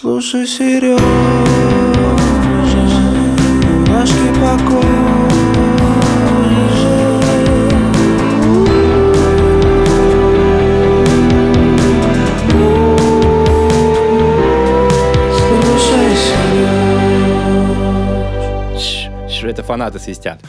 Слушай, Сережа, мурашки по коже. Слушай, Сережа. Это фанаты свистят.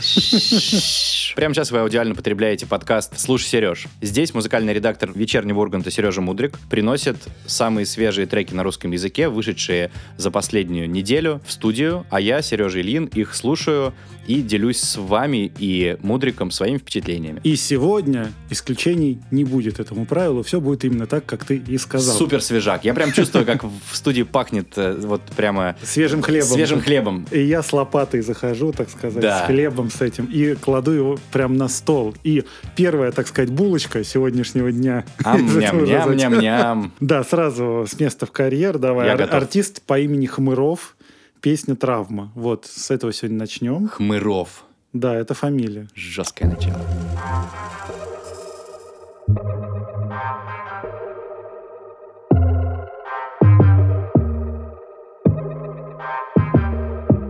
Прямо сейчас вы аудиально потребляете подкаст «Слушай, Сереж». Здесь музыкальный редактор «Вечернего Урганта» Сережа Мудрик приносит самые свежие треки на русском языке, вышедшие за последнюю неделю в студию, а я, Сережа Ильин, их слушаю и делюсь с вами и Мудриком своими впечатлениями. И сегодня исключений не будет этому правилу, все будет именно так, как ты и сказал. Супер свежак, я прям чувствую, как в студии пахнет вот прямо... Свежим хлебом. Свежим хлебом. И я с лопатой захожу, так сказать, с хлебом с этим, и кладу его прям на стол. И первая, так сказать, булочка сегодняшнего дня. Ам-ням-ням-ням-ням. Да, сразу с места в карьер. Давай. Артист по имени Хмыров. Песня «Травма». Вот, с этого сегодня начнем. Хмыров. Да, это фамилия. Жесткое начало.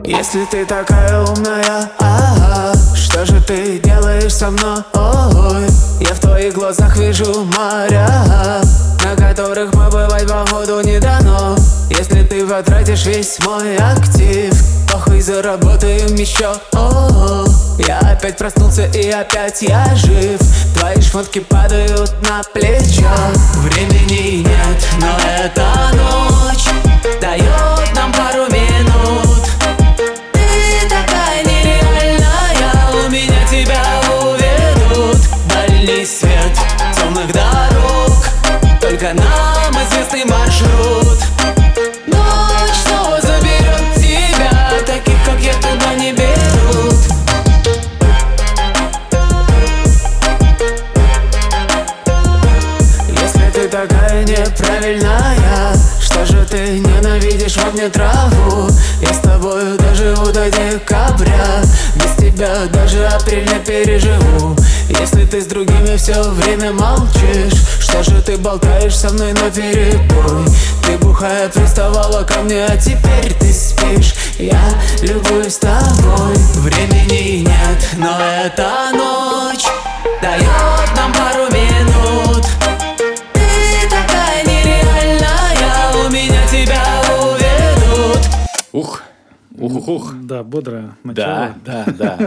Если ты такая умная, ага, что же ты делаешь со мной? Ой, я в твоих глазах вижу моря, на которых побывать походу не дано. Если ты потратишь весь мой актив, похуй, заработаем еще. О-о-о. Я опять проснулся и опять я жив. Твои шмотки падают на плечо. Времени нет, но эта ночь дает нам пару минут. Свет темных дорог, только нам известный маршрут. Ночь снова заберет тебя, таких как я туда не берут. Если ты такая неправильная, что же ты ненавидишь во мне траву? Я с тобою доживу до декабря, без тебя даже апрель не переживу. Если ты с другими все время молчишь, что же ты болтаешь со мной наперебой? Ты бухая приставала ко мне, а теперь ты спишь. Я любуюсь тобой. Времени нет, но эта ночь дает нам пару минут. Ты такая нереальная, у меня тебя уведут. Ух! Ух-ух-ух. Да, бодрое начало. Да.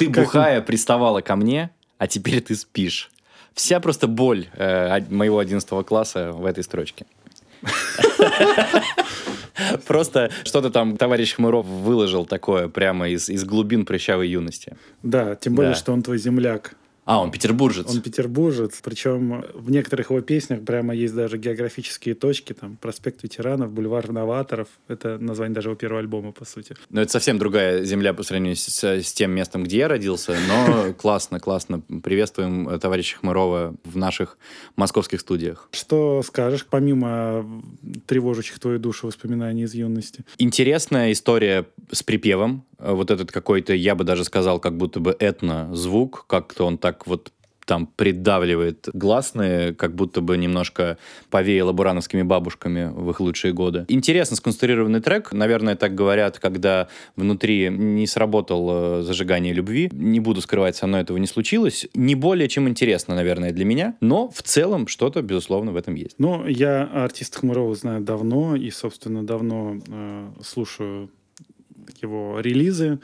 Ты бухая приставала ко мне, а теперь ты спишь. Вся просто боль моего 11 класса в этой строчке. Просто что-то там товарищ Хмыров выложил такое прямо из глубин прыщавой юности. Да, тем более, что он твой земляк. А, он петербуржец. Он петербуржец, причем в некоторых его песнях прямо есть даже географические точки, там проспект Ветеранов, Бульвар новаторов, это название даже его первого альбома, по сути. Но это совсем другая земля по сравнению с тем местом, где я родился, но классно. Приветствуем товарища Хмырова в наших московских студиях. Что скажешь, помимо тревожащих твою душу воспоминаний из юности? Интересная история с припевом. Вот этот какой-то, я бы даже сказал, как будто бы этно-звук, как-то он так вот там придавливает гласные, как будто бы немножко повеяло бурановскими бабушками в их лучшие годы. Интересно сконструированный трек. Наверное, так говорят, когда внутри не сработало зажигание любви. Не буду скрывать, со мной этого не случилось. Не более чем интересно, наверное, для меня. Но в целом что-то, безусловно, в этом есть. Ну, я артиста Хмырова знаю давно и, собственно, давно слушаю его релизы.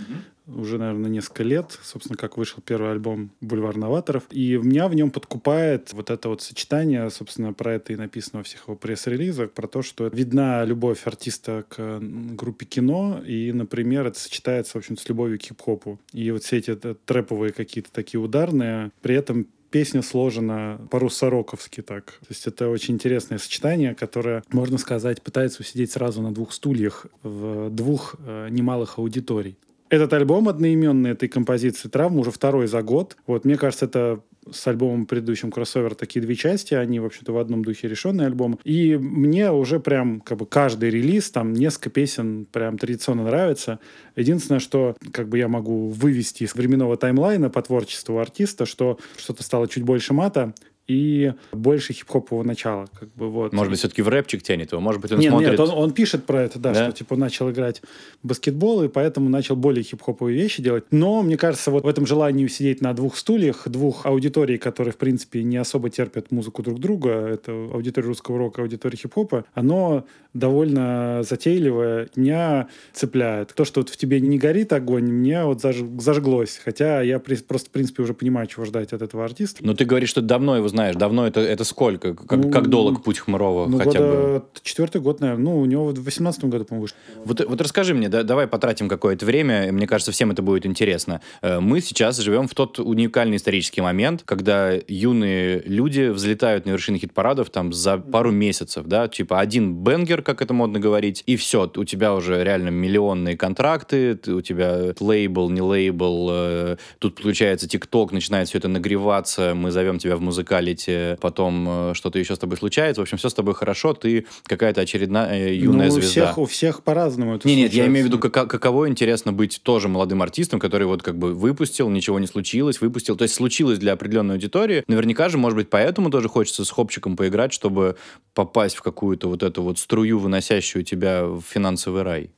Уже, наверное, несколько лет, собственно, как вышел первый альбом «Бульвар новаторов». И меня в нем подкупает вот это вот сочетание, собственно, про это и написано во всех его пресс-релизах, про то, что видна любовь артиста к группе кино, и, например, это сочетается, в общем-то, с любовью к хип-хопу. И вот все эти трэповые какие-то такие ударные, при этом песня сложена по-русароковски так. То есть это очень интересное сочетание, которое, можно сказать, пытается усидеть сразу на двух стульях в двух немалых аудиторий. Этот альбом одноименный, этой композиции «Травма», уже второй за год. Вот, мне кажется, это с альбомом предыдущим «Кроссовер» такие две части, они, в общем-то, в одном духе решенные альбомы. И мне уже прям как бы каждый релиз, там несколько песен прям традиционно нравится. Единственное, что как бы я могу вывести из временного таймлайна по творчеству артиста, что что-то стало чуть больше мата, и больше хип-хопового начала. Как бы, вот. Может быть, все-таки в рэпчик тянет его? Может быть, он смотрит... Нет, он пишет про это, да, что типа начал играть в баскетбол, и поэтому начал более хип-хоповые вещи делать. Но, мне кажется, вот в этом желании сидеть на двух стульях, двух аудиторий, которые, в принципе, не особо терпят музыку друг друга, это аудитория русского рока, аудитория хип-хопа, оно довольно затейливое, меня цепляет. То, что вот в тебе не горит огонь, мне вот зажглось. Хотя я просто, в принципе, уже понимаю, чего ждать от этого артиста. Но ты говоришь, что давно его знаешь. Давно это сколько? Как долг путь Хмырова хотя бы? 4-й год, наверное. Ну, у него в 18-м году, по-моему, вышло. Вот расскажи мне, давай потратим какое-то время. Мне кажется, всем это будет интересно. Мы сейчас живем в тот уникальный исторический момент, когда юные люди взлетают на вершины хит-парадов там за пару месяцев, да? Типа один бенгер, как это модно говорить, и все. У тебя уже реально миллионные контракты, у тебя лейбл, не лейбл, тут получается ТикТок, начинает все это нагреваться, мы зовем тебя в музыкалити, потом что-то еще с тобой случается, в общем, все с тобой хорошо, ты какая-то очередная юная звезда. У всех по-разному это случается. Я имею в виду, каково интересно быть тоже молодым артистом, который вот как бы выпустил, ничего не случилось, выпустил, то есть случилось для определенной аудитории, наверняка же, может быть, поэтому тоже хочется с хопчиком поиграть, чтобы попасть в какую-то вот эту вот струю, выносящую тебя в финансовый рай.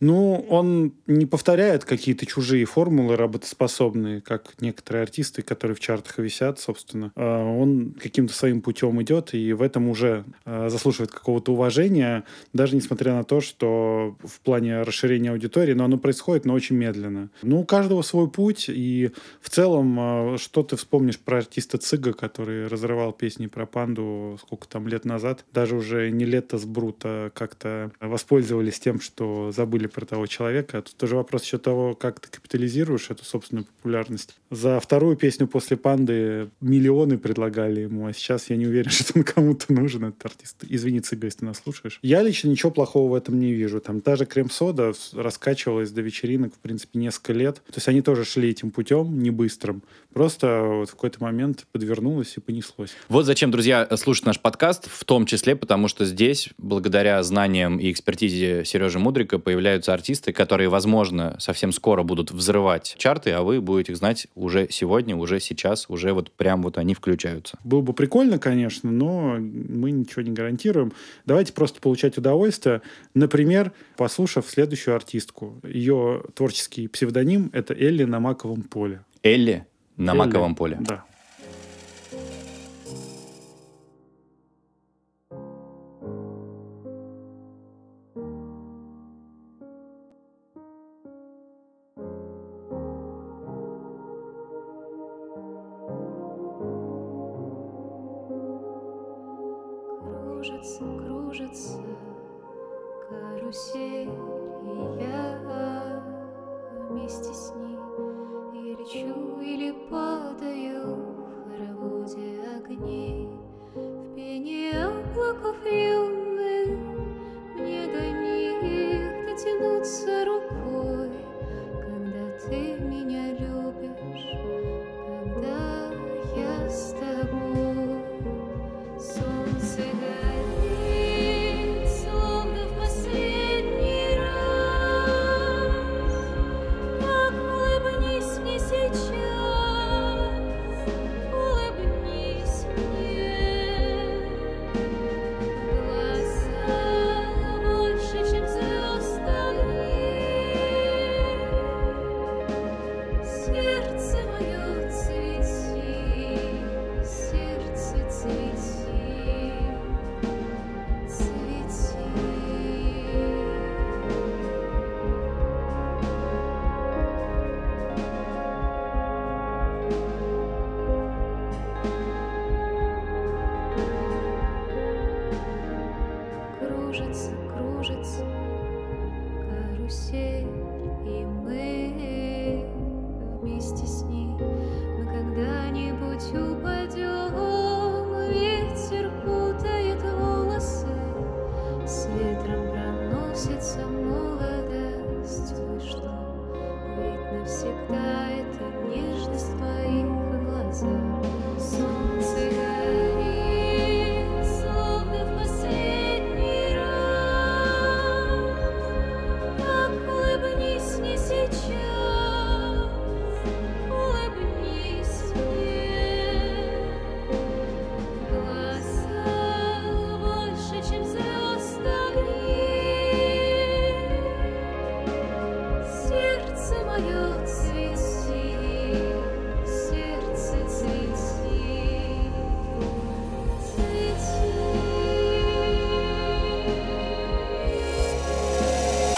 Он не повторяет какие-то чужие формулы работоспособные, как некоторые артисты, которые в чартах висят, собственно. Он каким-то своим путем идет, и в этом уже заслуживает какого-то уважения, даже несмотря на то, что в плане расширения аудитории, оно происходит, но очень медленно. У каждого свой путь, и в целом, что ты вспомнишь про артиста Цыга, который разрывал песни про панду сколько там лет назад, даже уже не лето сбрут, а как-то воспользовались тем, что забыли про того человека. Тут тоже вопрос еще того, как ты капитализируешь эту собственную популярность. За вторую песню после «Панды» миллионы предлагали ему, а сейчас я не уверен, что он кому-то нужен, этот артист. Извини, Цыга, если ты нас слушаешь. Я лично ничего плохого в этом не вижу. Там даже «Крем-сода» раскачивалась до вечеринок, в принципе, несколько лет. То есть они тоже шли этим путем, не быстрым. Просто вот в какой-то момент подвернулось и понеслось. Вот зачем, друзья, слушать наш подкаст, в том числе, потому что здесь, благодаря знаниям и экспертизе Сережи Мудрика, появляются артисты, которые, возможно, совсем скоро будут взрывать чарты, а вы будете их знать уже сегодня, уже сейчас, уже вот прям вот они включаются. Было бы прикольно, конечно, но мы ничего не гарантируем. Давайте просто получать удовольствие. Например, послушав следующую артистку. Ее творческий псевдоним — это Элли на маковом поле. Элли на маковом поле. Да.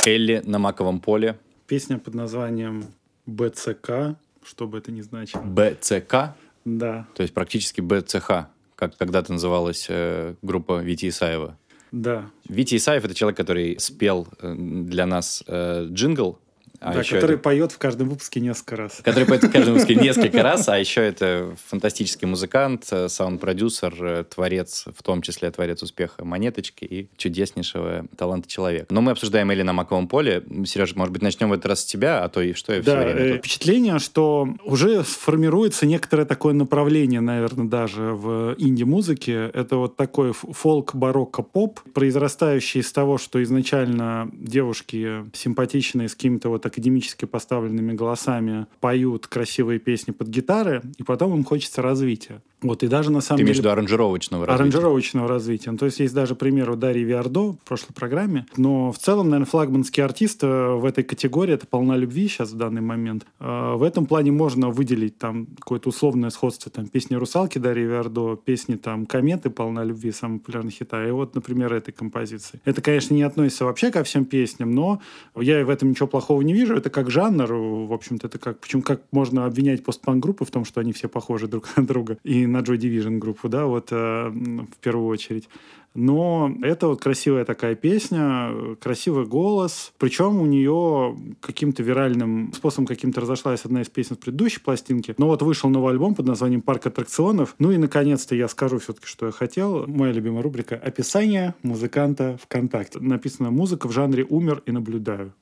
Элли на маковом поле. Песня под названием БЦК, что бы это ни значило. БЦК? Да. То есть практически БЦХ, как когда-то называлась группа Вити Исаева. Да. Витя Исаев — это человек, который спел для нас джингл. А да, который это... поет в каждом выпуске несколько раз. Который поет в каждом выпуске несколько раз, а еще это фантастический музыкант, саунд-продюсер, творец, в том числе творец успеха «Монеточки» и чудеснейшего таланта человека. Но мы обсуждаем Элли на маковом поле. Сережа, может быть, начнем в этот раз с тебя, а то и что я все время... Да, впечатление, что уже сформируется некоторое такое направление, наверное, даже в инди-музыке. Это вот такой фолк-барокко-поп, произрастающий из того, что изначально девушки симпатичные с какими-то вот академически поставленными голосами поют красивые песни под гитары, и потом им хочется развития. Вот, и даже на самом деле... Ты имеешь в виду аранжировочного развития. Ну, то есть даже пример у Дарьи Виардо в прошлой программе. Но в целом, наверное, флагманский артист в этой категории — это «Полна любви» сейчас в данный момент. В этом плане можно выделить там какое-то условное сходство. Там песни «Русалки» Дарьи Виардо, песни там «Кометы» «Полна любви», самый популярный хита. И вот, например, этой композиции. Это, конечно, не относится вообще ко всем песням, но я в этом ничего плохого не вижу. Это как жанр, в общем-то, это как... Почему как можно обвинять постпанк-группы в том, что они все похожи друг на друга. И на Joy Division группу, да, вот в первую очередь. Но это вот красивая такая песня, красивый голос. Причем у нее каким-то виральным способом каким-то разошлась одна из песен с предыдущей пластинки. Но вот вышел новый альбом под названием «Парк аттракционов». Ну и, наконец-то, я скажу все-таки, что я хотел. Моя любимая рубрика — описание музыканта ВКонтакте. Написано: «Музыка в жанре умер и наблюдаю».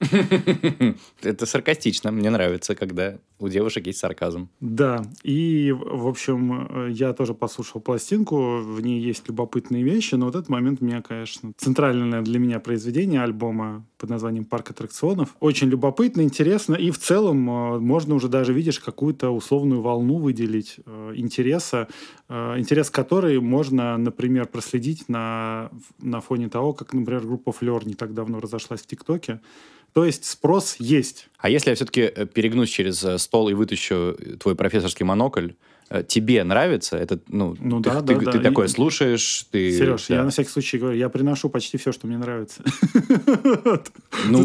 Это саркастично. Мне нравится, когда у девушек есть сарказм. Да. И, в общем, я тоже послушал пластинку. В ней есть любопытные вещи, но вот этот момент у меня, конечно, центральное для меня произведение альбома под названием «Парк аттракционов». Очень любопытно, интересно, и в целом можно уже даже, видишь, какую-то условную волну выделить интереса, интерес которой можно, например, проследить на фоне того, как, например, группа «Флёр» не так давно разошлась в ТикТоке. То есть спрос есть. А если я все-таки перегнусь через стол и вытащу твой профессорский монокль, тебе нравится? Это, ты такое слушаешь, ты... Сереж, да. Я на всякий случай говорю, я приношу почти все, что мне нравится.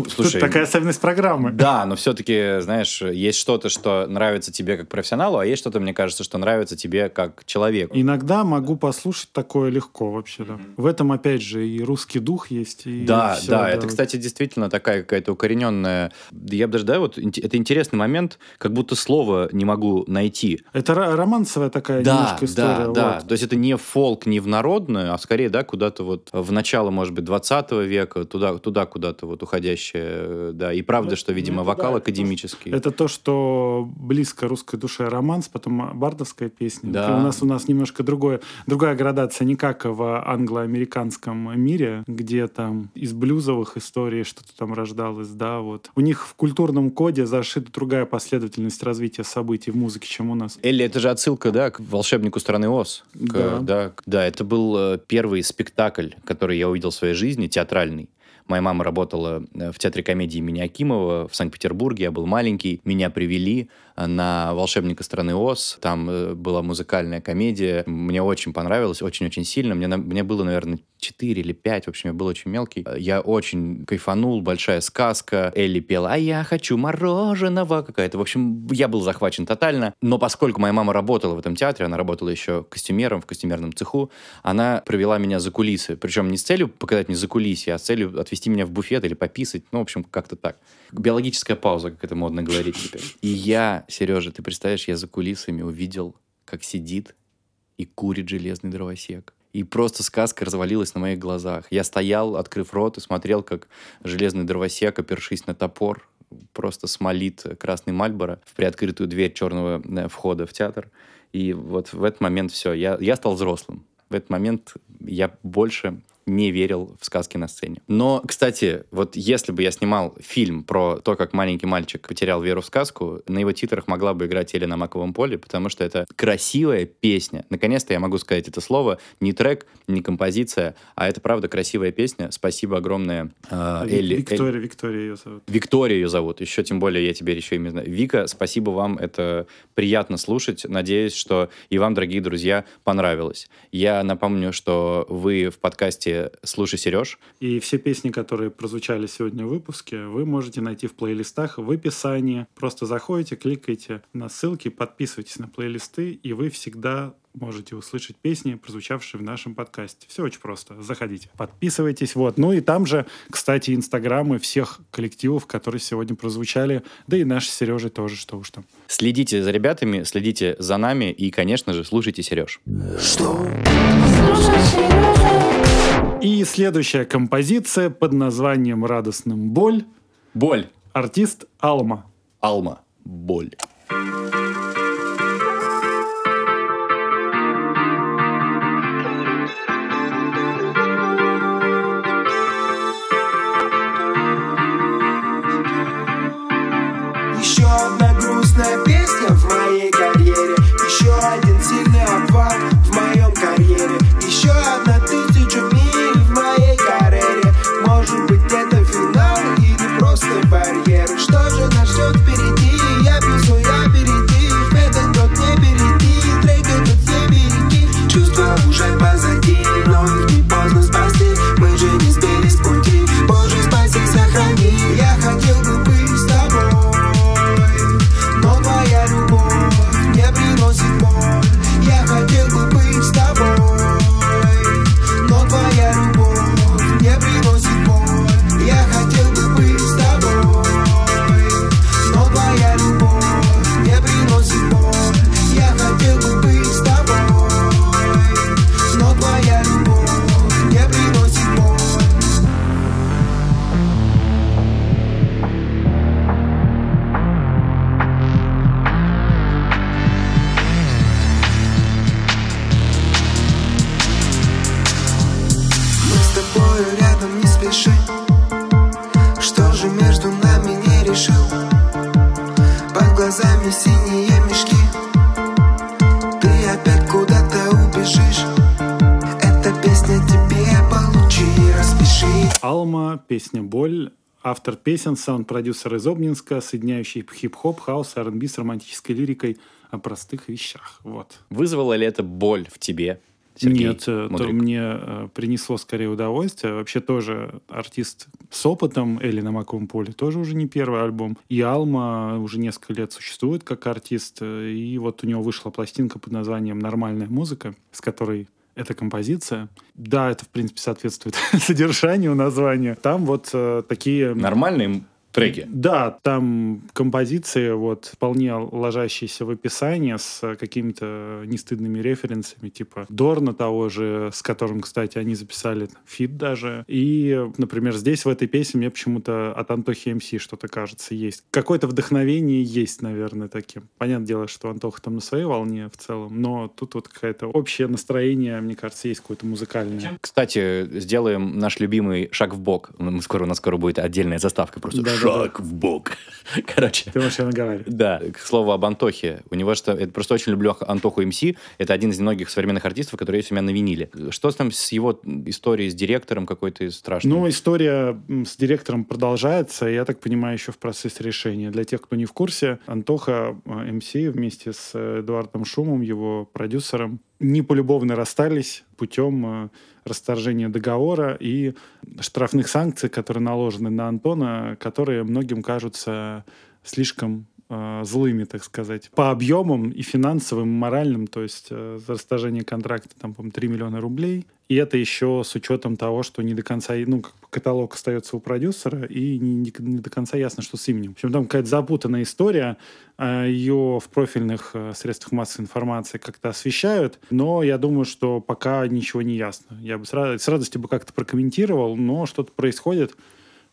Слушай... Такая особенность программы. Да, но все-таки, знаешь, есть что-то, что нравится тебе как профессионалу, а есть что-то, мне кажется, что нравится тебе как человеку. Иногда могу послушать такое легко вообще, да. В этом, опять же, и русский дух есть, и... Да, все, да, это, кстати, действительно такая какая-то укорененная... Я бы даже, это интересный момент, как будто слова не могу найти. Это романсовая такая немножко история. Да, да, вот. То есть это не фолк, не в народную, а скорее, да, куда-то вот в начало, может быть, 20 века, туда куда-то вот уходящая, да. И правда, что, видимо, вокал академический. Это то, что близко русской душе романс, потом бардовская песня. Да. У нас немножко другая градация, не как в англо-американском мире, где там из блюзовых историй что-то там рождалось, да, вот. У них в культурном коде зашита другая последовательность развития событий в музыке, чем у нас. Элли, это же отсылка, да, к «Волшебнику страны Оз». Да, это был первый спектакль, который я увидел в своей жизни, театральный. Моя мама работала в театре комедии имени Акимова в Санкт-Петербурге, я был маленький. Меня привели на «Волшебника страны Оз». Там была музыкальная комедия. Мне очень понравилось, очень-очень сильно. Мне было, наверное, 4 или 5, в общем, я был очень мелкий. Я очень кайфанул, большая сказка. Элли пела «А я хочу мороженого» какая-то. В общем, я был захвачен тотально. Но поскольку моя мама работала в этом театре, она работала еще костюмером в костюмерном цеху, она провела меня за кулисы. Причем не с целью показать мне за кулисье, а с целью отвести меня в буфет или пописать. Ну, в общем, как-то так. Биологическая пауза, как это модно говорить теперь. И я, Сережа, ты представляешь, я за кулисами увидел, как сидит и курит железный дровосек. И просто сказка развалилась на моих глазах. Я стоял, открыв рот, и смотрел, как железный дровосек, опершись на топор, просто смолит красный Мальборо в приоткрытую дверь черного входа в театр. И вот в этот момент все. Я стал взрослым. В этот момент я больше не верил в сказки на сцене. Но, кстати, вот если бы я снимал фильм про то, как маленький мальчик потерял веру в сказку, на его титрах могла бы играть «Элли на маковом поле», потому что это красивая песня. Наконец-то я могу сказать это слово. Не трек, не композиция, а это, правда, красивая песня. Спасибо огромное, Элли. Виктория ее зовут. Виктория ее зовут. Еще тем более я теперь еще именно... Вика, спасибо вам. Это приятно слушать. Надеюсь, что и вам, дорогие друзья, понравилось. Я напомню, что вы в подкасте «Слушай, Сереж». И все песни, которые прозвучали сегодня в выпуске, вы можете найти в плейлистах в описании. Просто заходите, кликайте на ссылки, подписывайтесь на плейлисты, и вы всегда можете услышать песни, прозвучавшие в нашем подкасте. Все очень просто. Заходите, подписывайтесь. Вот. Ну и там же, кстати, инстаграмы всех коллективов, которые сегодня прозвучали, да и наши с Сережей тоже, что уж там. Следите за ребятами, следите за нами и, конечно же, слушайте Сереж. Что? Слушай, Сережа! И следующая композиция под названием «Радостным боль». Боль. Артист АЛМО. АЛМО. Боль. Еще одна грустная песня в моей карьере, еще один сильный обвал в моем карьере, еще 1000 миль в моей карьере. Может быть, это финал или просто барьер? Что же нас ждет впереди? Я пишу, я впереди, в этот год не впереди, трек этот не впереди. Чувства уже позади, но их не поздно спасти. Мы же не сбили с пути, Боже, спаси, сохрани. Я хотел бы быть с тобой, твоя любовь не приносит боль. Я хотел бы быть с тобой, но твоя любовь не приносит боль. Я хотел бы быть с тобой, но твоя любовь не приносит боль. Я хотел бы быть с тобой, но твоя любовь не приносит боль. Рядом не спеши, что же между нами не решил? Под глазами синие мешки, ты опять куда-то убежишь. Эта песня тебе получи, распиши. АЛМО, песня «Боль». Автор песен, саунд-продюсер из Обнинска, соединяющий хип-хоп, хаус, R&B с романтической лирикой о простых вещах. Вот. Вызвало ли это боль в тебе? Сергей Нет, Мудрик. То мне принесло скорее удовольствие. Вообще тоже артист с опытом, Элли на маковом поле, тоже уже не первый альбом. И АЛМО уже несколько лет существует как артист. И вот у него вышла пластинка под названием «Нормальная музыка», с которой эта композиция. Да, это, в принципе, соответствует содержанию названия. Там вот такие... Нормальные треки. Да, там композиции, вот, вполне ложащиеся в описание с какими-то нестыдными референсами, типа Дорна того же, с которым, кстати, они записали фит даже. И, например, здесь в этой песне мне почему-то от Антохи МС что-то, кажется, есть. Какое-то вдохновение есть, наверное, таким. Понятное дело, что Антоха там на своей волне в целом, но тут вот какое-то общее настроение, мне кажется, есть какое-то музыкальное. Кстати, сделаем наш любимый шаг в бок. У нас скоро будет отдельная заставка просто. Да. Шаг в бок. Короче. Ты можешь ее наговаривать. Да. К слову об Антохе. У него что... Я просто очень люблю Антоху МС. Это один из немногих современных артистов, которые есть у меня на виниле. Что там с его историей с директором какой-то страшной? Ну, история с директором продолжается, я так понимаю, еще в процессе решения. Для тех, кто не в курсе, Антоха МС вместе с Эдуардом Шумом, его продюсером, неполюбовно расстались путем расторжения договора и штрафных санкций, которые наложены на Антона, которые многим кажутся слишком злыми, так сказать. По объемам и финансовым, и моральным, то есть за расторжение контракта там, по-моему, 3 миллиона рублей. И это еще с учетом того, что не до конца, ну, каталог остается у продюсера, и не до конца ясно, что с именем. В общем, там какая-то запутанная история. Ее в профильных средствах массовой информации как-то освещают, но я думаю, что пока ничего не ясно. Я бы с радостью как-то прокомментировал, но что-то происходит.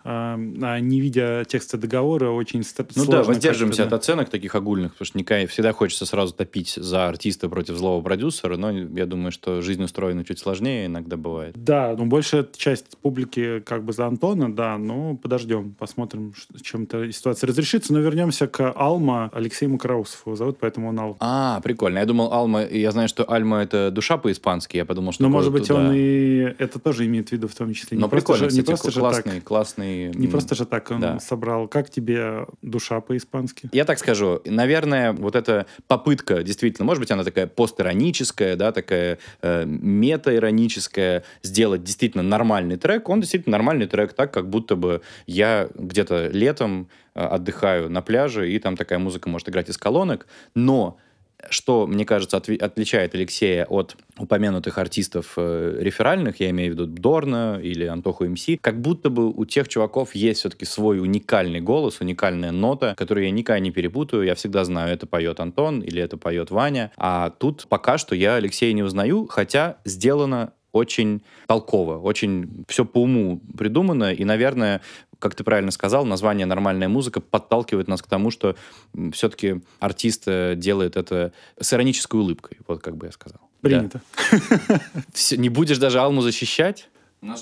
не видя текста договора, очень сложно... Ну да, воздерживаемся от оценок таких огульных, потому что не всегда хочется сразу топить за артиста против злого продюсера, но я думаю, что жизнь устроена чуть сложнее, иногда бывает. Да, ну большая часть публики как бы за Антона, да, но подождем, посмотрим, чем эта ситуация разрешится, но вернемся к АЛМО. Алексею Макараусову его зовут, поэтому он АЛМО. А, прикольно. Я думал, АЛМО, я знаю, что альма — это душа по-испански, я подумал, что... Но, может быть, туда... он и... Это тоже имеет в виду в том числе. Не но прикольно, кстати, классный... Не просто же так он собрал. Как тебе душа по-испански? Я так скажу. Наверное, вот эта попытка, действительно, может быть, она такая постироническая, да, такая мета-ироническая, сделать действительно нормальный трек. Он действительно нормальный трек, так, как будто бы я где-то летом отдыхаю на пляже, и там такая музыка может играть из колонок. Но... Что, мне кажется, отличает Алексея от упомянутых артистов реферальных, я имею в виду Дорна или Антоху МС, как будто бы у тех чуваков есть все-таки свой уникальный голос, уникальная нота, которую я никогда не перепутаю. Я всегда знаю, это поет Антон или это поет Ваня. А тут пока что я Алексея не узнаю, хотя сделано очень толково, очень все по уму придумано, и, наверное... Как ты правильно сказал, название «Нормальная музыка» подталкивает нас к тому, что все-таки артист делает это с иронической улыбкой, вот как бы я сказал. Принято. Не будешь даже Алму защищать?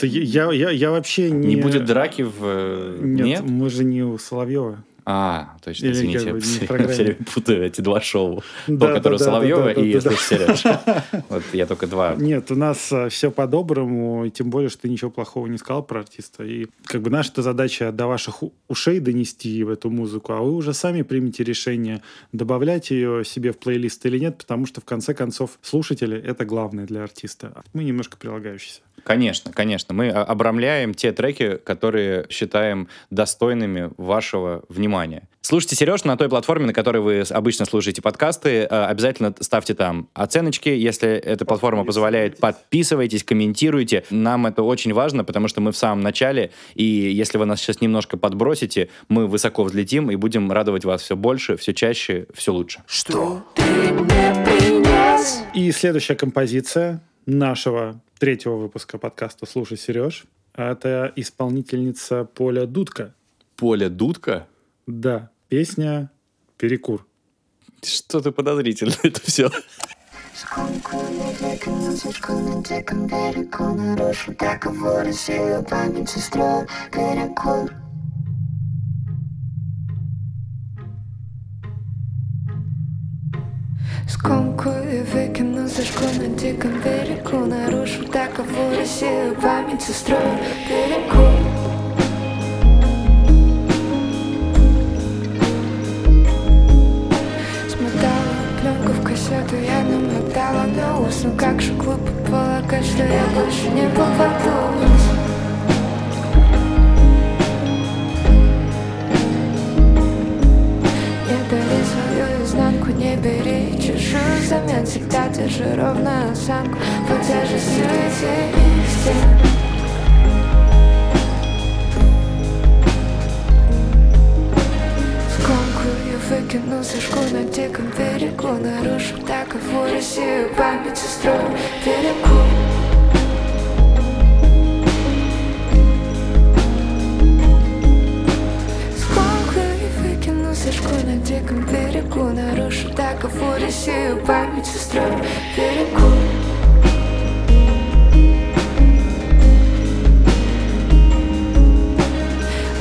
Я вообще не... Не будет драки в... Нет, мы же не у Соловьева. А, точно, извините, я все время путаю эти два шоу. То, которое Соловьева и «Слышь, Сережа». Вот я только два. Нет, у нас все по-доброму, и тем более, что ты ничего плохого не сказал про артиста. И как бы наша задача до ваших ушей донести в эту музыку, а вы уже сами примете решение, добавлять ее себе в плейлист или нет, потому что, в конце концов, слушатели — это главное для артиста. Мы немножко прилагающиеся. Конечно, конечно. Мы обрамляем те треки, которые считаем достойными вашего внимания. Слушайте «Сереж» на той платформе, на которой вы обычно слушаете подкасты. Обязательно ставьте там оценочки, если эта платформа позволяет. Подписывайтесь, комментируйте. Нам это очень важно, потому что мы в самом начале, и если вы нас сейчас немножко подбросите, мы высоко взлетим и будем радовать вас все больше, все чаще, все лучше. Что ты мне принес? И следующая композиция нашего третьего выпуска подкаста «Слушай, Сереж». Это исполнительница Поля Дудка. Поля Дудка? Да. Песня «Перекур». Что-то подозрительно это все. Скомкую выкину, зажгу на диком берегу, нарушу такову Россию, память устрою перекур. Смотала пленку в кассету, я намотала на ус, но как же глупо полагать, что я больше не попадусь. Не бери чужую взамен, всегда держи ровно осанку под тяжестью этих стен. Скомкую выкину, зажгу на диком берегу, нарушу такову Россию, память устрою перекур. Сашку на диком берегу, нарушу такову Россию, память устрою перекур.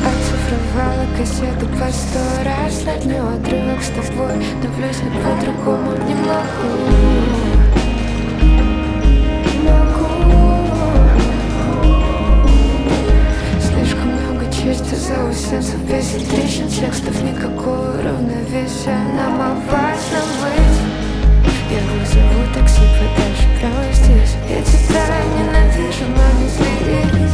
Оцифровала кассету по 100 раз на дню, отрывок с тобой, но плюс не по-другому не могу. Слишком много чести за усенцев, весит трещин текстов, никакого равновесия нам опасно быть. Я вызову такси подальше, прямо здесь. Я тебя ненавижу, но не злись.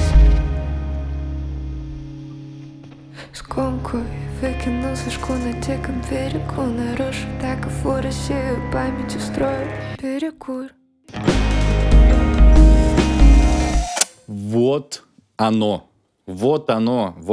Скомкую и выкину, сушку на диком берегу, нарушу такову Россию, память устрою перекур. Вот оно. Вот оно,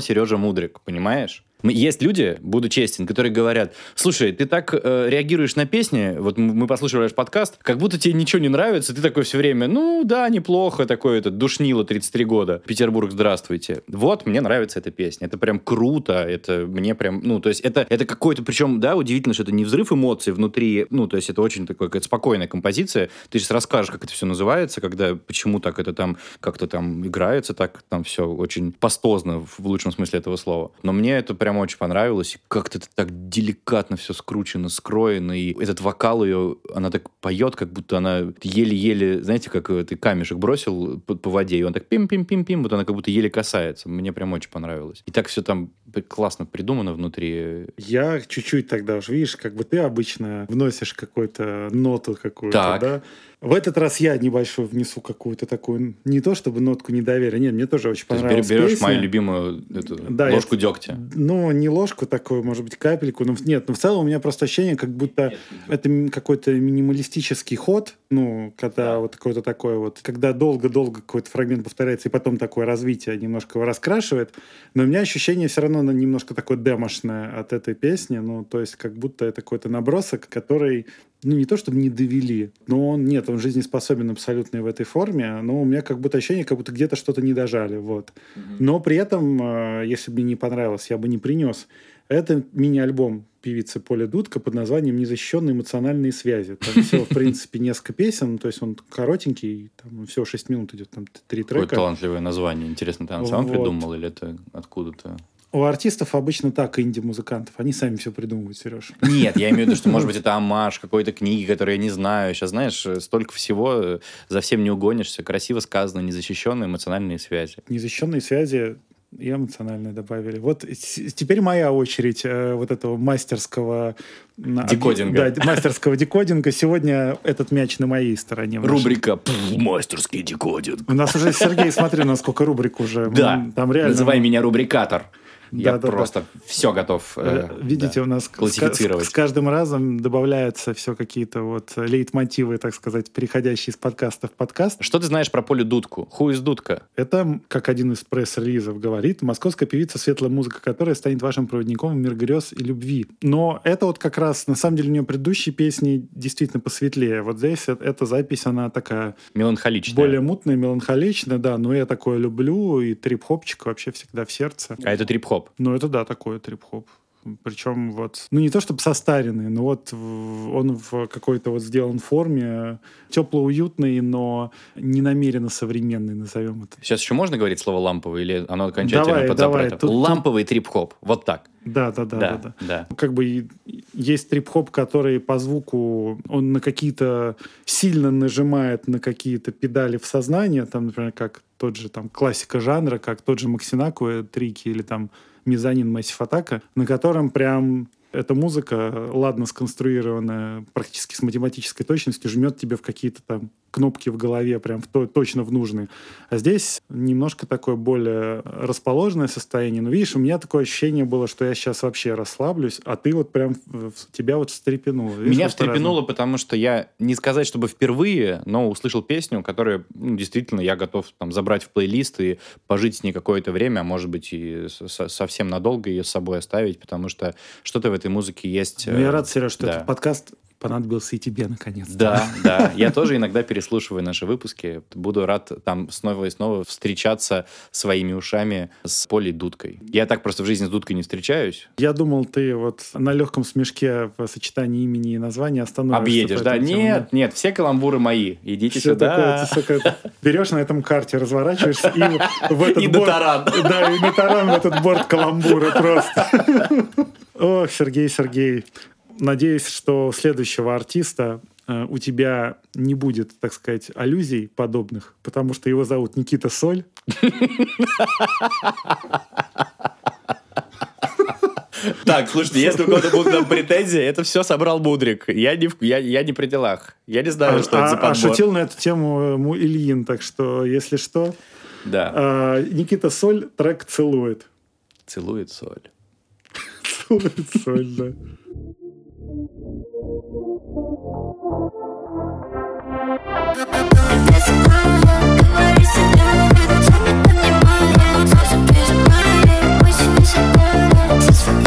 Сережа Мудрик, понимаешь? Есть люди, буду честен, которые говорят: слушай, ты так реагируешь на песни, вот мы послушали ваш подкаст, как будто тебе ничего не нравится, ты такой все время, ну да, неплохо, такое это душнило 33 года, Петербург, здравствуйте. Вот, мне нравится эта песня, это прям круто, это мне прям, ну, то есть это какой-то, причем, да, удивительно, что это не взрыв эмоций внутри, ну, то есть это очень такая какая-то спокойная композиция, ты сейчас расскажешь, как это все называется, когда, почему так это там, как-то там играется, так там все очень пастозно, в лучшем смысле этого слова. Но мне это прям очень понравилось, и как-то это так деликатно все скручено, скроено, и этот вокал ее, она так поет, как будто она еле-еле, знаете, как ты камешек бросил по воде, и он так пим-пим-пим-пим, вот она как будто еле касается. Мне прям очень понравилось. И так все там классно придумано внутри. Я чуть-чуть тогда уж, видишь, как бы ты обычно вносишь какую-то ноту какую-то, так. Да? В этот раз я небольшую внесу какую-то такую, не то чтобы нотку недоверия, нет, мне тоже очень понравилась песня. Ты берешь мою любимую эту, да, ложку дегтя. Ну, не ложку такую, может быть, капельку, но нет, но в целом у меня просто ощущение, как будто это какой-то минималистический ход, ну, когда вот какой-то такой вот, когда долго-долго какой-то фрагмент повторяется, и потом такое развитие немножко его раскрашивает, но у меня ощущение все равно немножко такое демошное от этой песни, ну, то есть как будто это какой-то набросок, который... Ну, не то, чтобы не довели, но он, нет, он жизнеспособен абсолютно в этой форме, но у меня как будто ощущение, как будто где-то что-то не дожали, вот. Mm-hmm. Но при этом, если бы мне не понравилось, я бы не принес. Это мини-альбом певицы Поля Дудка под названием «Незащищенные эмоциональные связи». Там всего, в принципе, несколько песен, то есть он коротенький, там всего 6 минут идет, там 3 трека. Какое талантливое название, интересно, ты сам придумал или это откуда-то? У артистов обычно так, инди-музыкантов. Они сами все придумывают, Сереж. Нет, я имею в виду, что, может быть, это оммаж какой-то книги, которую я не знаю. Сейчас, знаешь, столько всего, за всем не угонишься. Красиво сказано, незащищенные эмоциональные связи. Незащищенные связи и эмоциональные добавили. Вот теперь моя очередь вот этого мастерского... Декодинга. Да, мастерского декодинга. Сегодня этот мяч на моей стороне. Рубрика «Мастерский декодинг». У нас уже, Сергей, смотри, насколько рубрик уже. Да, там реально... называй меня рубрикатор. Я просто все готов классифицировать. Видите, у нас с каждым разом добавляются все какие-то вот лейтмотивы, так сказать, переходящие из подкаста в подкаст. Что ты знаешь про Полю Дудку? Who is Дудка? Это, как один из пресс-релизов говорит, московская певица, светлая музыка которой станет вашим проводником в мир грез и любви. Но это вот как раз, на самом деле, у нее предыдущие песни действительно посветлее. Вот здесь эта запись, она такая... меланхоличная. Более мутная, меланхоличная, да. Но я такое люблю, и трип-хопчик вообще всегда в сердце. А это трип-хоп? Ну, это да, такое трип-хоп. Причем вот... Ну, не то чтобы состаренный, но вот он в какой-то вот сделан форме. Тепло-уютный, но не намеренно современный, назовем это. Сейчас еще можно говорить слово «ламповый» или оно окончательно под запретом? Ламповый трип-хоп. Вот так. Да. Как бы есть трип-хоп, который по звуку, он на какие-то... сильно нажимает на какие-то педали в сознание. Там, например, как тот же там классика жанра, как тот же Максинаку трики или там Мезонин Massive Attack, на котором прям эта музыка, ладно сконструированная, практически с математической точностью, жмет тебе в какие-то там кнопки в голове, прям в точно в нужные. А здесь немножко такое более расположенное состояние. Но видишь, у меня такое ощущение было, что я сейчас вообще расслаблюсь, а ты вот прям тебя вот встрепенуло. Видишь, меня встрепенуло, потому что я, не сказать, чтобы впервые, но услышал песню, которую действительно я готов там забрать в плейлист и пожить с ней какое-то время, а может быть и совсем надолго ее с собой оставить, потому что что-то в этой музыке есть... Ну, я рад, Сереж, что этот подкаст понадобился и тебе, наконец. Да. Я тоже иногда переслушиваю наши выпуски. Буду рад там снова и снова встречаться своими ушами с Полей Дудкой. Я так просто в жизни с Дудкой не встречаюсь. Я думал, ты вот на легком смешке в сочетании имени и названия остановишься. Объедешь, да? Нет, все каламбуры мои. Идите сюда. Берешь на этом карте, разворачиваешься и в этот борт... И на таран. Да, и на таран в этот борт каламбура просто. Ох, Сергей. Надеюсь, что у следующего артиста у тебя не будет, так сказать, аллюзий подобных, потому что его зовут Никита Соль. Так, слушайте, если у кого-то будут там претензии, это все собрал Мудрик. Я не при делах. Я не знаю, что это за подбор. А шутил на эту тему Ильин, так что, если что... Да. Никита Соль, трек «Целует». «Целует соль». «Целует соль», да. This is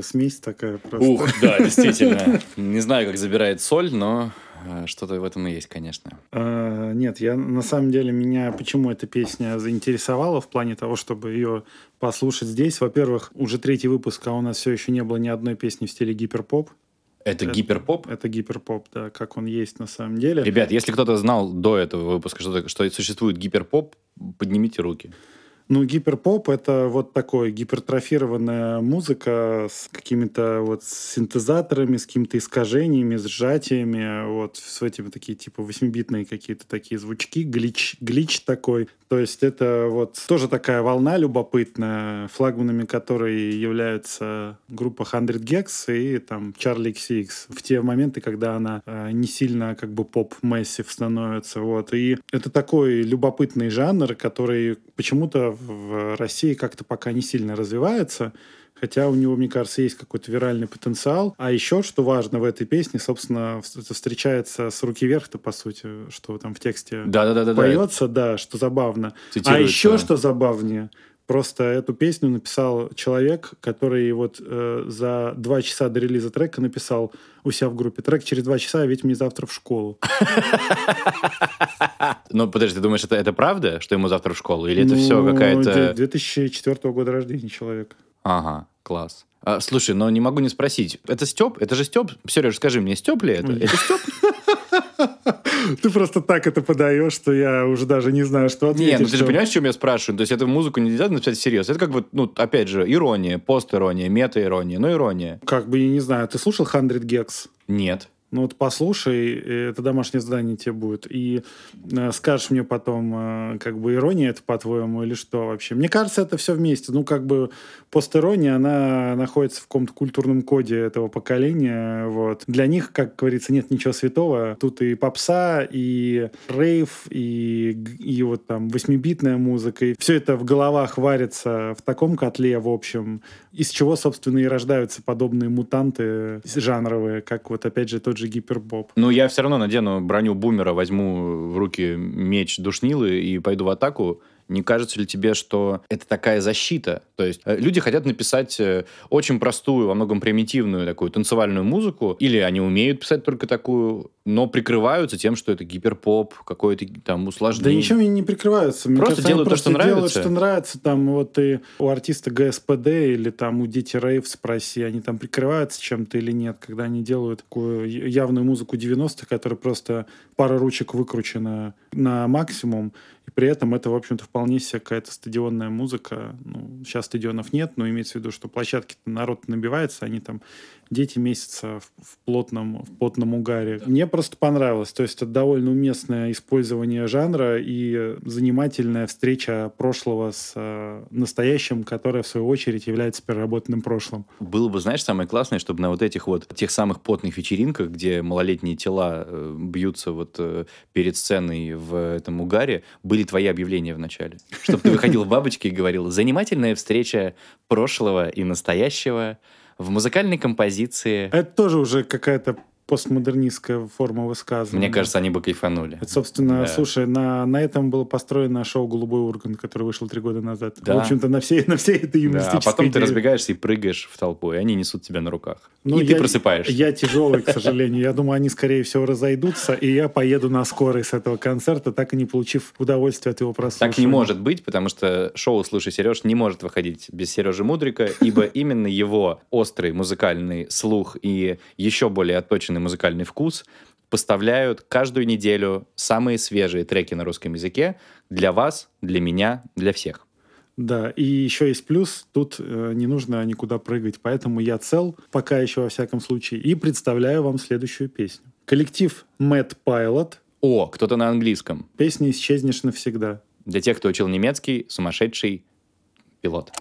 Смесь такая просто. Ух, да, действительно. Не знаю, как забирает соль, но что-то в этом и есть, конечно. Нет, я на самом деле, меня почему эта песня заинтересовала в плане того, чтобы ее послушать здесь. Во-первых, уже третий выпуск, а у нас все еще не было ни одной песни в стиле гипер-поп. Это гипер-поп? Это гипер-поп, да, как он есть на самом деле. Ребят, если кто-то знал до этого выпуска, что существует гипер-поп, поднимите руки. Ну, гипер-поп — это вот такая гипертрофированная музыка с какими-то вот синтезаторами, с какими-то искажениями, с сжатиями, вот с этими такие типа 8-битные какие-то такие звучки, глич такой. То есть это вот тоже такая волна любопытная, флагманами которой являются группа 100 Gex и там Charlie XCX в те моменты, когда она не сильно как бы поп-массив становится. Вот. И это такой любопытный жанр, который почему-то в России как-то пока не сильно развивается, хотя у него, мне кажется, есть какой-то виральный потенциал. А еще, что важно в этой песне, собственно, это встречается с руки вверх-то, по сути, что там в тексте поется, да, что забавно. Цитируется. А еще, что забавнее, просто эту песню написал человек, который вот за 2 часа до релиза трека написал у себя в группе: трек через 2 часа, ведь мне завтра в школу. Ну, подожди, ты думаешь, это правда, что ему завтра в школу? Или это все какая-то... 2004 года рождения человек. Ага, класс. А, слушай, но не могу не спросить. Это Стёп? Это же Стёп? Серёж, скажи мне, Стёп ли это? Это Стёп? Ты просто так это подаешь, что я уже даже не знаю, что ответить. Нет, ну ты же понимаешь, о чем я спрашиваю? То есть эту музыку нельзя написать всерьез. Это как бы, ну, опять же, ирония, пост-ирония, мета-ирония, но ирония. Как бы, я не знаю, ты слушал 100 Gex? Нет. Ну вот послушай, это домашнее задание тебе будет. И скажешь мне потом, как бы, ирония это, по-твоему, или что вообще? Мне кажется, это все вместе. Ну, как бы, постерония, она находится в каком-то культурном коде этого поколения. Вот. Для них, как говорится, нет ничего святого. Тут и попса, и рейв, и вот там 8-битная музыка. И все это в головах варится в таком котле, в общем, из чего, собственно, и рождаются подобные мутанты жанровые, как вот, опять же, тот же гиперпоп. Ну, я все равно надену броню бумера, возьму в руки меч душнилы и пойду в атаку. Не кажется ли тебе, что это такая защита? То есть люди хотят написать очень простую, во многом примитивную такую танцевальную музыку, или они умеют писать только такую, но прикрываются тем, что это гиперпоп, какое-то там усложнение. Да ничем они не прикрываются. Мне просто кажется, делают то, что нравится. Делают, что нравится. Там вот и у артиста ГСПД или там у Дети Рейв спроси, они там прикрываются чем-то или нет, когда они делают такую явную музыку 90-х, которая просто пара ручек выкручена на максимум. И при этом это, в общем-то, вполне себе какая-то стадионная музыка. Ну, сейчас стадионов нет, но имеется в виду, что площадки-то народ набивается, они там дети месяца в плотном угаре. Да. Мне просто понравилось. То есть это довольно уместное использование жанра и занимательная встреча прошлого с настоящим, которое, в свою очередь, является переработанным прошлым. Было бы, знаешь, самое классное, чтобы на вот этих вот тех самых потных вечеринках, где малолетние тела бьются вот перед сценой в этом угаре, были твои объявления в начале. Чтобы ты выходил в бабочке и говорил: занимательная встреча прошлого и настоящего в музыкальной композиции. Это тоже уже какая-то постмодернистская форма высказывания. Мне кажется, они бы кайфанули. Это, собственно, да. Слушай, на этом было построено шоу «Голубой Ургант», которое вышло 3 года назад. Да. В общем-то, на всей этой юмористической... Да, а потом ты разбегаешься и прыгаешь в толпу, и они несут тебя на руках. Ну, и ты просыпаешься. Я тяжелый, к сожалению. Я думаю, они, скорее всего, разойдутся, и я поеду на скорой с этого концерта, так и не получив удовольствия от его прослушивания. Так не может быть, потому что шоу «Слушай, Сереж» не может выходить без Сережи Мудрика, ибо именно его острый музыкальный слух и еще более отточенный музыкальный вкус поставляют каждую неделю самые свежие треки на русском языке для вас, для меня, для всех. Да, и еще есть плюс, тут не нужно никуда прыгать, поэтому я цел, пока еще во всяком случае, и представляю вам следующую песню. Коллектив Mad Pilot. О, кто-то на английском. Песня «Исчезнешь навсегда». Для тех, кто учил немецкий, сумасшедший пилот.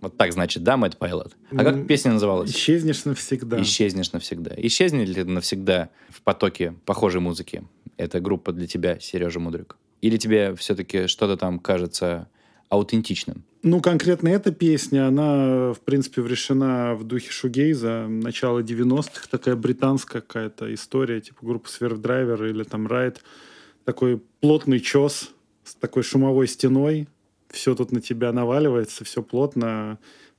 Вот так, значит, да, Mad Pilot? А как песня называлась? «Исчезнешь навсегда». «Исчезнешь навсегда». Исчезнет ли ты навсегда в потоке похожей музыки? Это группа для тебя, Сережа Мудрик. Или тебе все-таки что-то там кажется аутентичным? Ну, конкретно эта песня, она, в принципе, решена в духе шугейза, начала 90-х, такая британская какая-то история, типа группа «Сверхдрайвер» или там «Райд». Такой плотный чес с такой шумовой стеной. Все тут на тебя наваливается, все плотно.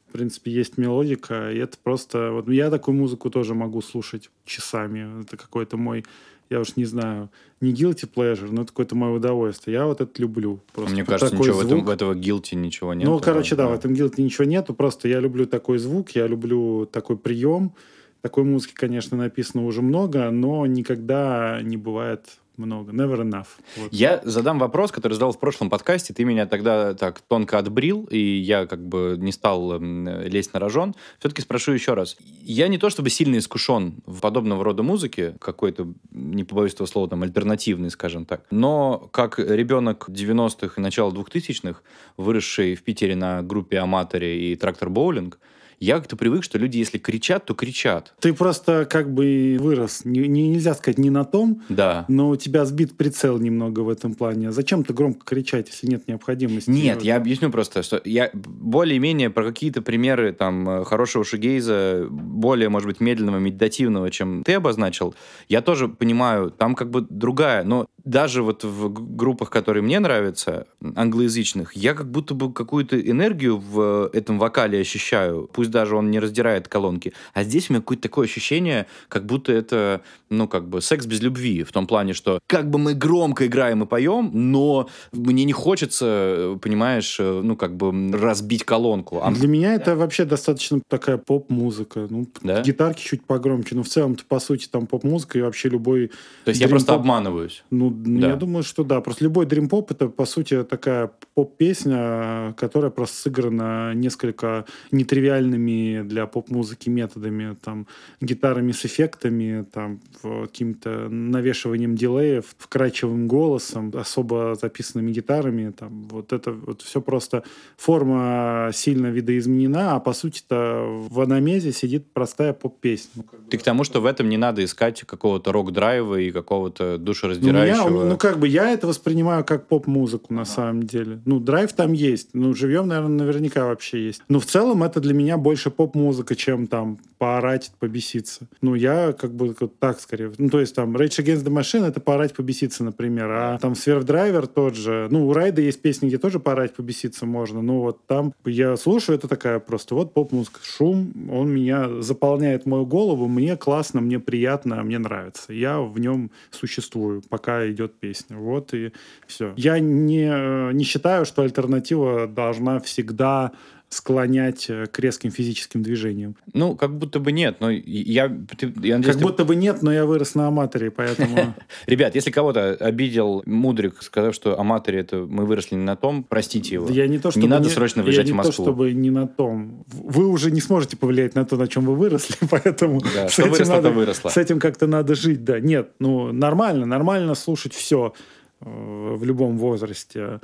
В принципе, есть мелодика. И это просто... Вот я такую музыку тоже могу слушать часами. Это какой-то мой... Я уж не знаю, не guilty pleasure, но это какое-то мое удовольствие. Я вот это люблю. Просто мне кажется, такой ничего звук. В этого guilty ничего нет. Ну, короче, да, в этом guilty ничего нету. Просто я люблю такой звук, я люблю такой прием. Такой музыки, конечно, написано уже много, но никогда не бывает... Много. Never enough. Вот. Я задам вопрос, который задал в прошлом подкасте. Ты меня тогда так тонко отбрил, и я как бы не стал лезть на рожон. Все-таки спрошу еще раз. Я не то чтобы сильно искушен в подобного рода музыке, какой-то, не побоюсь этого слова, там, альтернативный, скажем так. Но как ребенок 90-х и начала 2000-х, выросший в Питере на группе «Аматоре» и «Трактор Боулинг», я как-то привык, что люди, если кричат, то кричат. Ты просто как бы вырос. Нельзя сказать не на том, да. Но у тебя сбит прицел немного в этом плане. Зачем ты громко кричать, если нет необходимости? Нет, я объясню просто, что я более-менее про какие-то примеры там хорошего шугейза, более, может быть, медленного, медитативного, чем ты обозначил, я тоже понимаю, там как бы другая. Но даже вот в группах, которые мне нравятся, англоязычных, я как будто бы какую-то энергию в этом вокале ощущаю, пусть даже он не раздирает колонки. А здесь у меня какое-то такое ощущение, как будто это, ну, как бы секс без любви, в том плане, что как бы мы громко играем и поем, но мне не хочется, понимаешь, ну, как бы разбить колонку. А... Для меня это вообще достаточно такая поп-музыка. Ну, да? Гитарки чуть погромче, но в целом-то, по сути, там поп-музыка и вообще любой... То есть я просто обманываюсь? Ну, да. Я думаю, что да. Просто любой дрим-поп — это, по сути, такая поп-песня, которая просто сыграна несколько нетривиальными для поп-музыки методами, там, гитарами с эффектами, там, каким-то навешиванием дилеев, вкрадчивым голосом, особо записанными гитарами, там, вот это вот все просто форма сильно видоизменена, а по сути-то в анамнезе сидит простая поп-песня. Ты к тому, что в этом не надо искать какого-то рок-драйва и какого-то душераздирающего знал, ну как бы я это воспринимаю как поп-музыку на самом деле. Ну, драйв там есть, ну, живьем, наверное, наверняка вообще есть. Но в целом это для меня больше поп-музыка, чем там поорать, побеситься. Ну, я как бы так скорее. Ну, то есть там Rage Against the Machine — это поорать, побеситься, например. А там Сверхдрайвер тот же. Ну, у Райда есть песни, где тоже поорать, побеситься можно. Ну, вот там я слушаю, это такая просто вот поп-музыка. Шум, он меня заполняет мою голову, мне классно, мне приятно, мне нравится. Я в нем существую, пока идет песня. Вот и все. Я не считаю, что альтернатива должна всегда склонять к резким физическим движениям. Ну, как будто бы нет, но я надеюсь, но я вырос на аматоре, поэтому... Ребят, если кого-то обидел Мудрик, сказав, что аматоре — это мы выросли не на том, простите его. Я не то, чтобы не надо срочно выезжать в Москву. Я не то, чтобы не на том. Вы уже не сможете повлиять на то, на чем вы выросли, поэтому... Да, что выросло, то выросло. С этим как-то надо жить, да. Нет, ну, нормально слушать все в любом возрасте.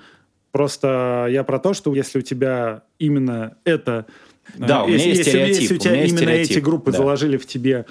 Просто я про то, что если у тебя именно это... Да, если у тебя именно эти группы заложили в тебе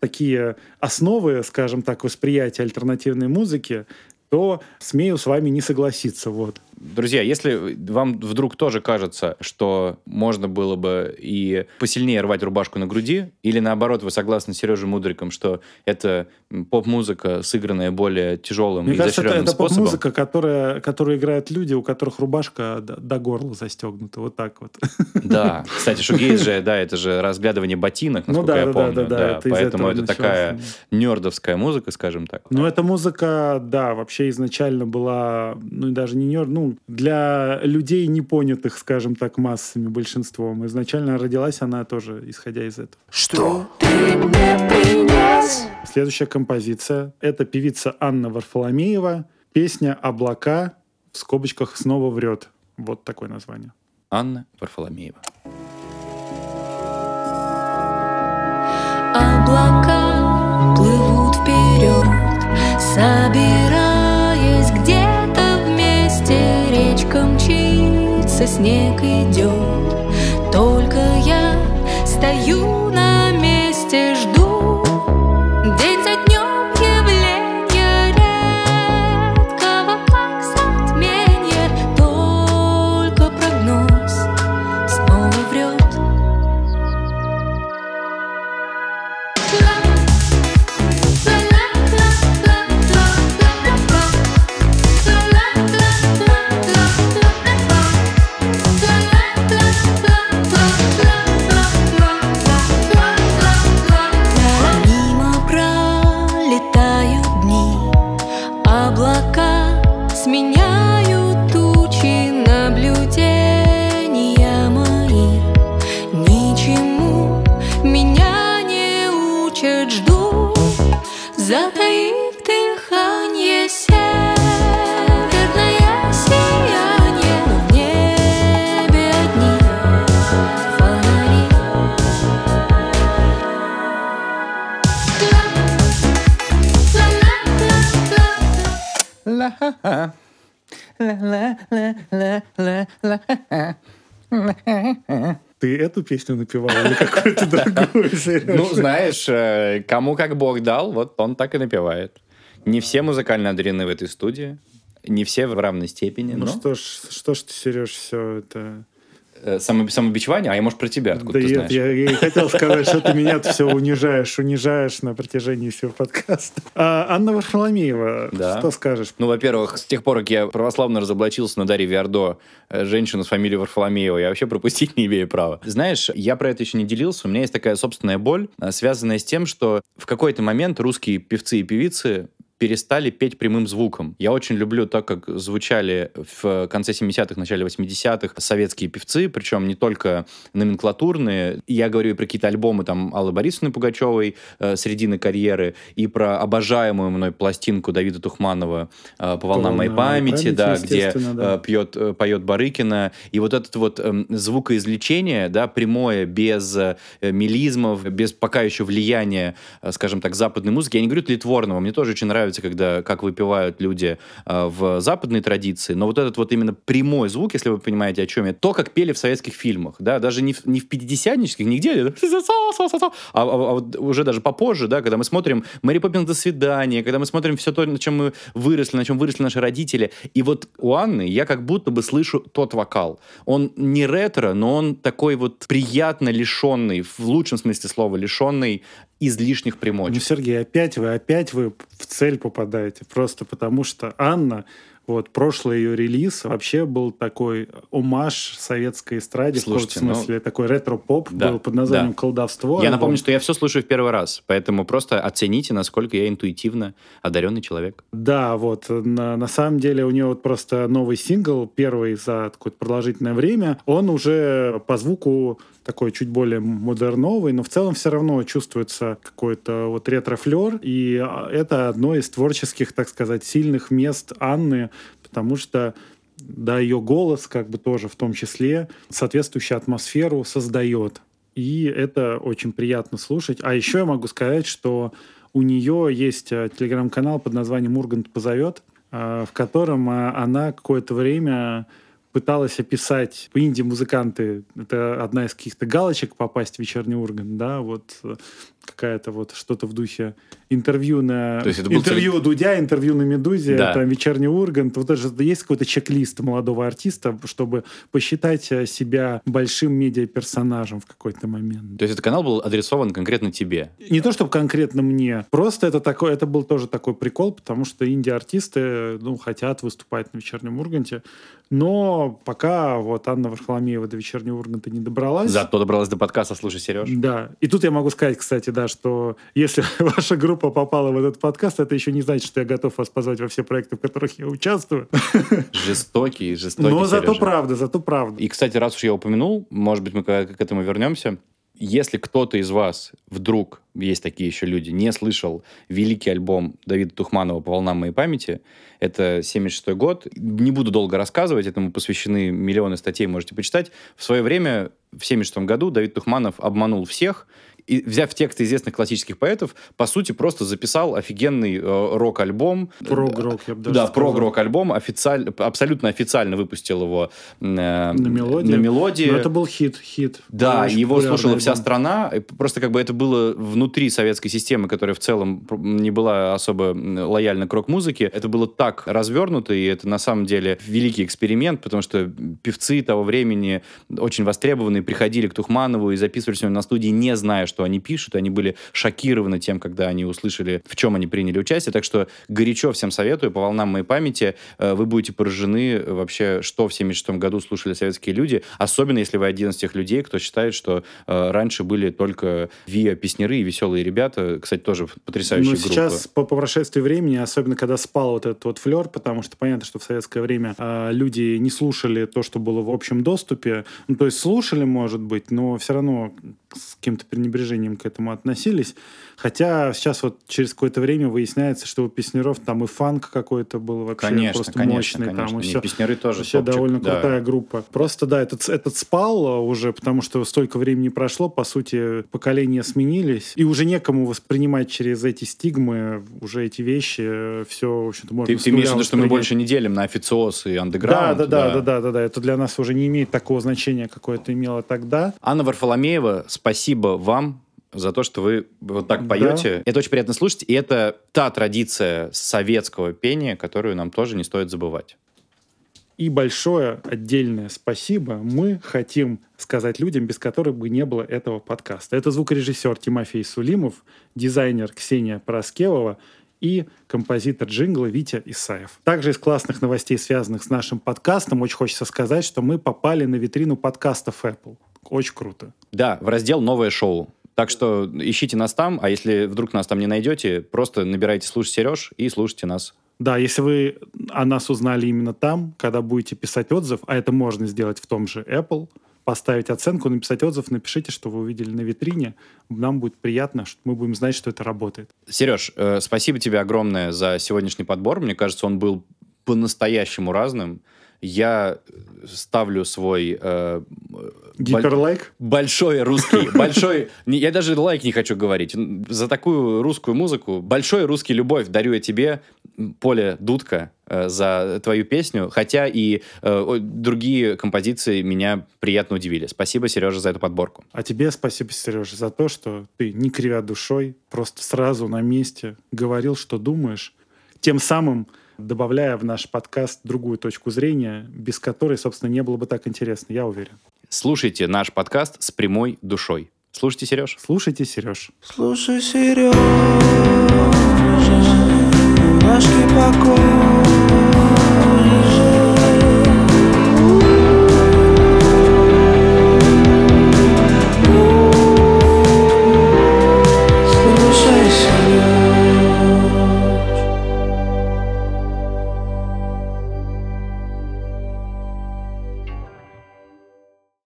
такие основы, скажем так, восприятия альтернативной музыки, то смею с вами не согласиться. Вот. Друзья, если вам вдруг тоже кажется, что можно было бы и посильнее рвать рубашку на груди, или наоборот, вы согласны с Сережей Мудриком, что это поп-музыка, сыгранная более тяжелым и изощренным способом. Это поп-музыка, которую играют люди, у которых рубашка до горла застегнута. Вот так вот. Да. Кстати, шугейз же, да, это же разглядывание ботинок, насколько я помню. Да. Поэтому это такая нердовская музыка, скажем так. Ну, эта музыка, да, вообще изначально была, ну, даже не нерд, ну, для людей непонятых, скажем так, массами, большинством. Изначально родилась она тоже, исходя из этого. Что ты мне принес? Следующая композиция — это певица Анна Варфоломеева. Песня «Облака» в скобочках снова врет. Вот такое название. Анна Варфоломеева. Облака плывут вперед, собираясь где-то. Речка мчится, снег идет, только я стою на месте, жду. День за днем явление редкого, как затмение, только прогноз снова врет. Ты эту песню напевал или какую-то другую? Ну, знаешь, кому как Бог дал, вот он так и напевает. Не все музыкально одарены в этой студии, не все в равной степени. Ну что ж ты, Сереж, все это... Самобичевание? А я, может, про тебя откуда-то знаешь. Я хотел сказать, что ты меня-то все унижаешь на протяжении всего подкаста. Анна Варфоломеева, да. Что скажешь? Ну, во-первых, с тех пор, как я православно разоблачился на Дарье Виардо, женщину с фамилией Варфоломеева, я вообще пропустить не имею права. Знаешь, я про это еще не делился, у меня есть такая собственная боль, связанная с тем, что в какой-то момент русские певцы и певицы перестали петь прямым звуком. Я очень люблю так, как звучали в конце 70-х, начале 80-х советские певцы, причем не только номенклатурные. Я говорю и про какие-то альбомы там Аллы Борисовны Пугачевой «Средины карьеры», и про обожаемую мной пластинку Давида Тухманова «По волнам моей памяти», да, где поет Барыкина. И вот это вот звукоизвлечение, да, прямое, без мелизмов, без пока еще влияния, скажем так, западной музыки. Я не говорю тлетворного, мне тоже очень нравится нравится, когда, как выпивают люди в западной традиции, но вот этот вот именно прямой звук, если вы понимаете, о чем я, то, как пели в советских фильмах, да, даже не в 50-нических, нигде, а вот уже даже попозже, да, когда мы смотрим «Мэри Поппинс, до свидания», когда мы смотрим все то, на чем мы выросли, на чем выросли наши родители, и вот у Анны я как будто бы слышу тот вокал. Он не ретро, но он такой вот приятно лишенный, в лучшем смысле слова, лишенный излишних примочек. Ну, Сергей, опять вы в цель попадаете, просто потому что Анна, вот, прошлый ее релиз вообще был такой омаж советской эстраде. Слушайте, в каком-то смысле, такой ретро-поп, да, был под названием, да, «Колдовство». Я напомню, что я все слушаю в первый раз, поэтому просто оцените, насколько я интуитивно одаренный человек. Да, вот, на самом деле у нее вот просто новый сингл, первый за какое-то продолжительное время, он уже по звуку такой чуть более модерновый, но в целом все равно чувствуется какой-то вот ретро-флёр, и это одно из творческих, так сказать, сильных мест Анны, потому что, да, ее голос как бы тоже в том числе соответствующую атмосферу создает, и это очень приятно слушать. А еще я могу сказать, что у нее есть телеграм-канал под названием «Ургант позовет», в котором она какое-то время пыталась описать инди-музыканты. Это одна из каких-то галочек попасть в «Вечерний Ургант», да, вот какая-то вот что-то в духе интервью на... Интервью Дудя, интервью на «Медузе», да, там «Вечерний Ургант». Вот даже есть какой-то чек-лист молодого артиста, чтобы посчитать себя большим медиаперсонажем в какой-то момент. То есть этот канал был адресован конкретно тебе? Не то чтобы конкретно мне, просто это был тоже такой прикол, потому что инди-артисты, ну, хотят выступать на «Вечернем Урганте», но пока вот Анна Варфоломеева до «Вечернего Урганта» не добралась. Зато добралась до подкаста «Слушай, Сереж». Да. И тут я могу сказать, кстати, да, что если ваша группа попала в этот подкаст, это еще не значит, что я готов вас позвать во все проекты, в которых я участвую. Жестокий, но Сережа. Зато правда. И, кстати, раз уж я упомянул, может быть, мы к этому вернемся. Если кто-то из вас вдруг, есть такие еще люди, не слышал великий альбом Давида Тухманова «По волнам моей памяти», это 1976 год, не буду долго рассказывать, этому посвящены миллионы статей, можете почитать. В свое время, в 1976 году, Давид Тухманов обманул всех, и, взяв тексты известных классических поэтов, по сути, просто записал офигенный рок-альбом. Прог-рок, я бы даже сказал. Да, прог-рок-альбом, абсолютно официально выпустил его на «Мелодии». Но это был хит. Да, его слушала вся страна. Просто как бы это было внутри советской системы, которая в целом не была особо лояльна к рок-музыке. Это было так развернуто, и это на самом деле великий эксперимент, потому что певцы того времени, очень востребованные, приходили к Тухманову и записывались у него на студии, не зная, что они пишут, и они были шокированы тем, когда они услышали, в чем они приняли участие. Так что горячо всем советую, «По волнам моей памяти», вы будете поражены вообще, что в 1976 году слушали советские люди, особенно если вы один из тех людей, кто считает, что раньше были только ВИА-песняры и веселые ребята. Кстати, тоже потрясающая группа. Сейчас, по прошествии времени, особенно когда спал вот этот вот флер, потому что понятно, что в советское время люди не слушали то, что было в общем доступе. Ну, то есть слушали, может быть, но все равно с каким-то пренебрежением к этому относились. Хотя сейчас вот через какое-то время выясняется, что у песняров там и фанк какой-то был вообще, конечно, мощный. Конечно. Там, и песняры тоже. Вообще топчик, довольно крутая группа. Просто, да, этот спал уже, потому что столько времени прошло, по сути, поколения сменились, и уже некому воспринимать через эти стигмы уже эти вещи. Все, в общем-то, можно... Ты имеешь в виду, что мы больше не делим на официоз и андеграунд? Да. Это для нас уже не имеет такого значения, какое это имело тогда. Анна Варфоломеева, спасибо вам за то, что вы вот так поете. Да. Это очень приятно слушать, и это та традиция советского пения, которую нам тоже не стоит забывать. И большое отдельное спасибо мы хотим сказать людям, без которых бы не было этого подкаста. Это звукорежиссер Тимофей Сулимов, дизайнер Ксения Параскевова и композитор джингла Витя Исаев. Также из классных новостей, связанных с нашим подкастом, очень хочется сказать, что мы попали на витрину подкастов Apple. Очень круто. Да, в раздел «Новое шоу». Так что ищите нас там, а если вдруг нас там не найдете, просто набирайте «Слушай, Сереж» и слушайте нас. Да, если вы о нас узнали именно там, когда будете писать отзыв, а это можно сделать в том же Apple, поставить оценку, написать отзыв, напишите, что вы увидели на витрине. Нам будет приятно, что мы будем знать, что это работает. Сереж, спасибо тебе огромное за сегодняшний подбор. Мне кажется, он был по-настоящему разным. я ставлю свой... Гиперлайк? Большой русский. Большой... Я даже лайк не хочу говорить. За такую русскую музыку. Большой русский любовь дарю я тебе, Поля Дудка, за твою песню. Хотя и другие композиции меня приятно удивили. Спасибо, Сережа, за эту подборку. А тебе спасибо, Сережа, за то, что ты, не кривя душой, просто сразу на месте говорил, что думаешь. Тем самым добавляя в наш подкаст другую точку зрения, без которой, собственно, не было бы так интересно, я уверен. Слушайте наш подкаст с прямой душой. Слушайте, Сереж. Слушайте, Сереж. Слушай, Сереж.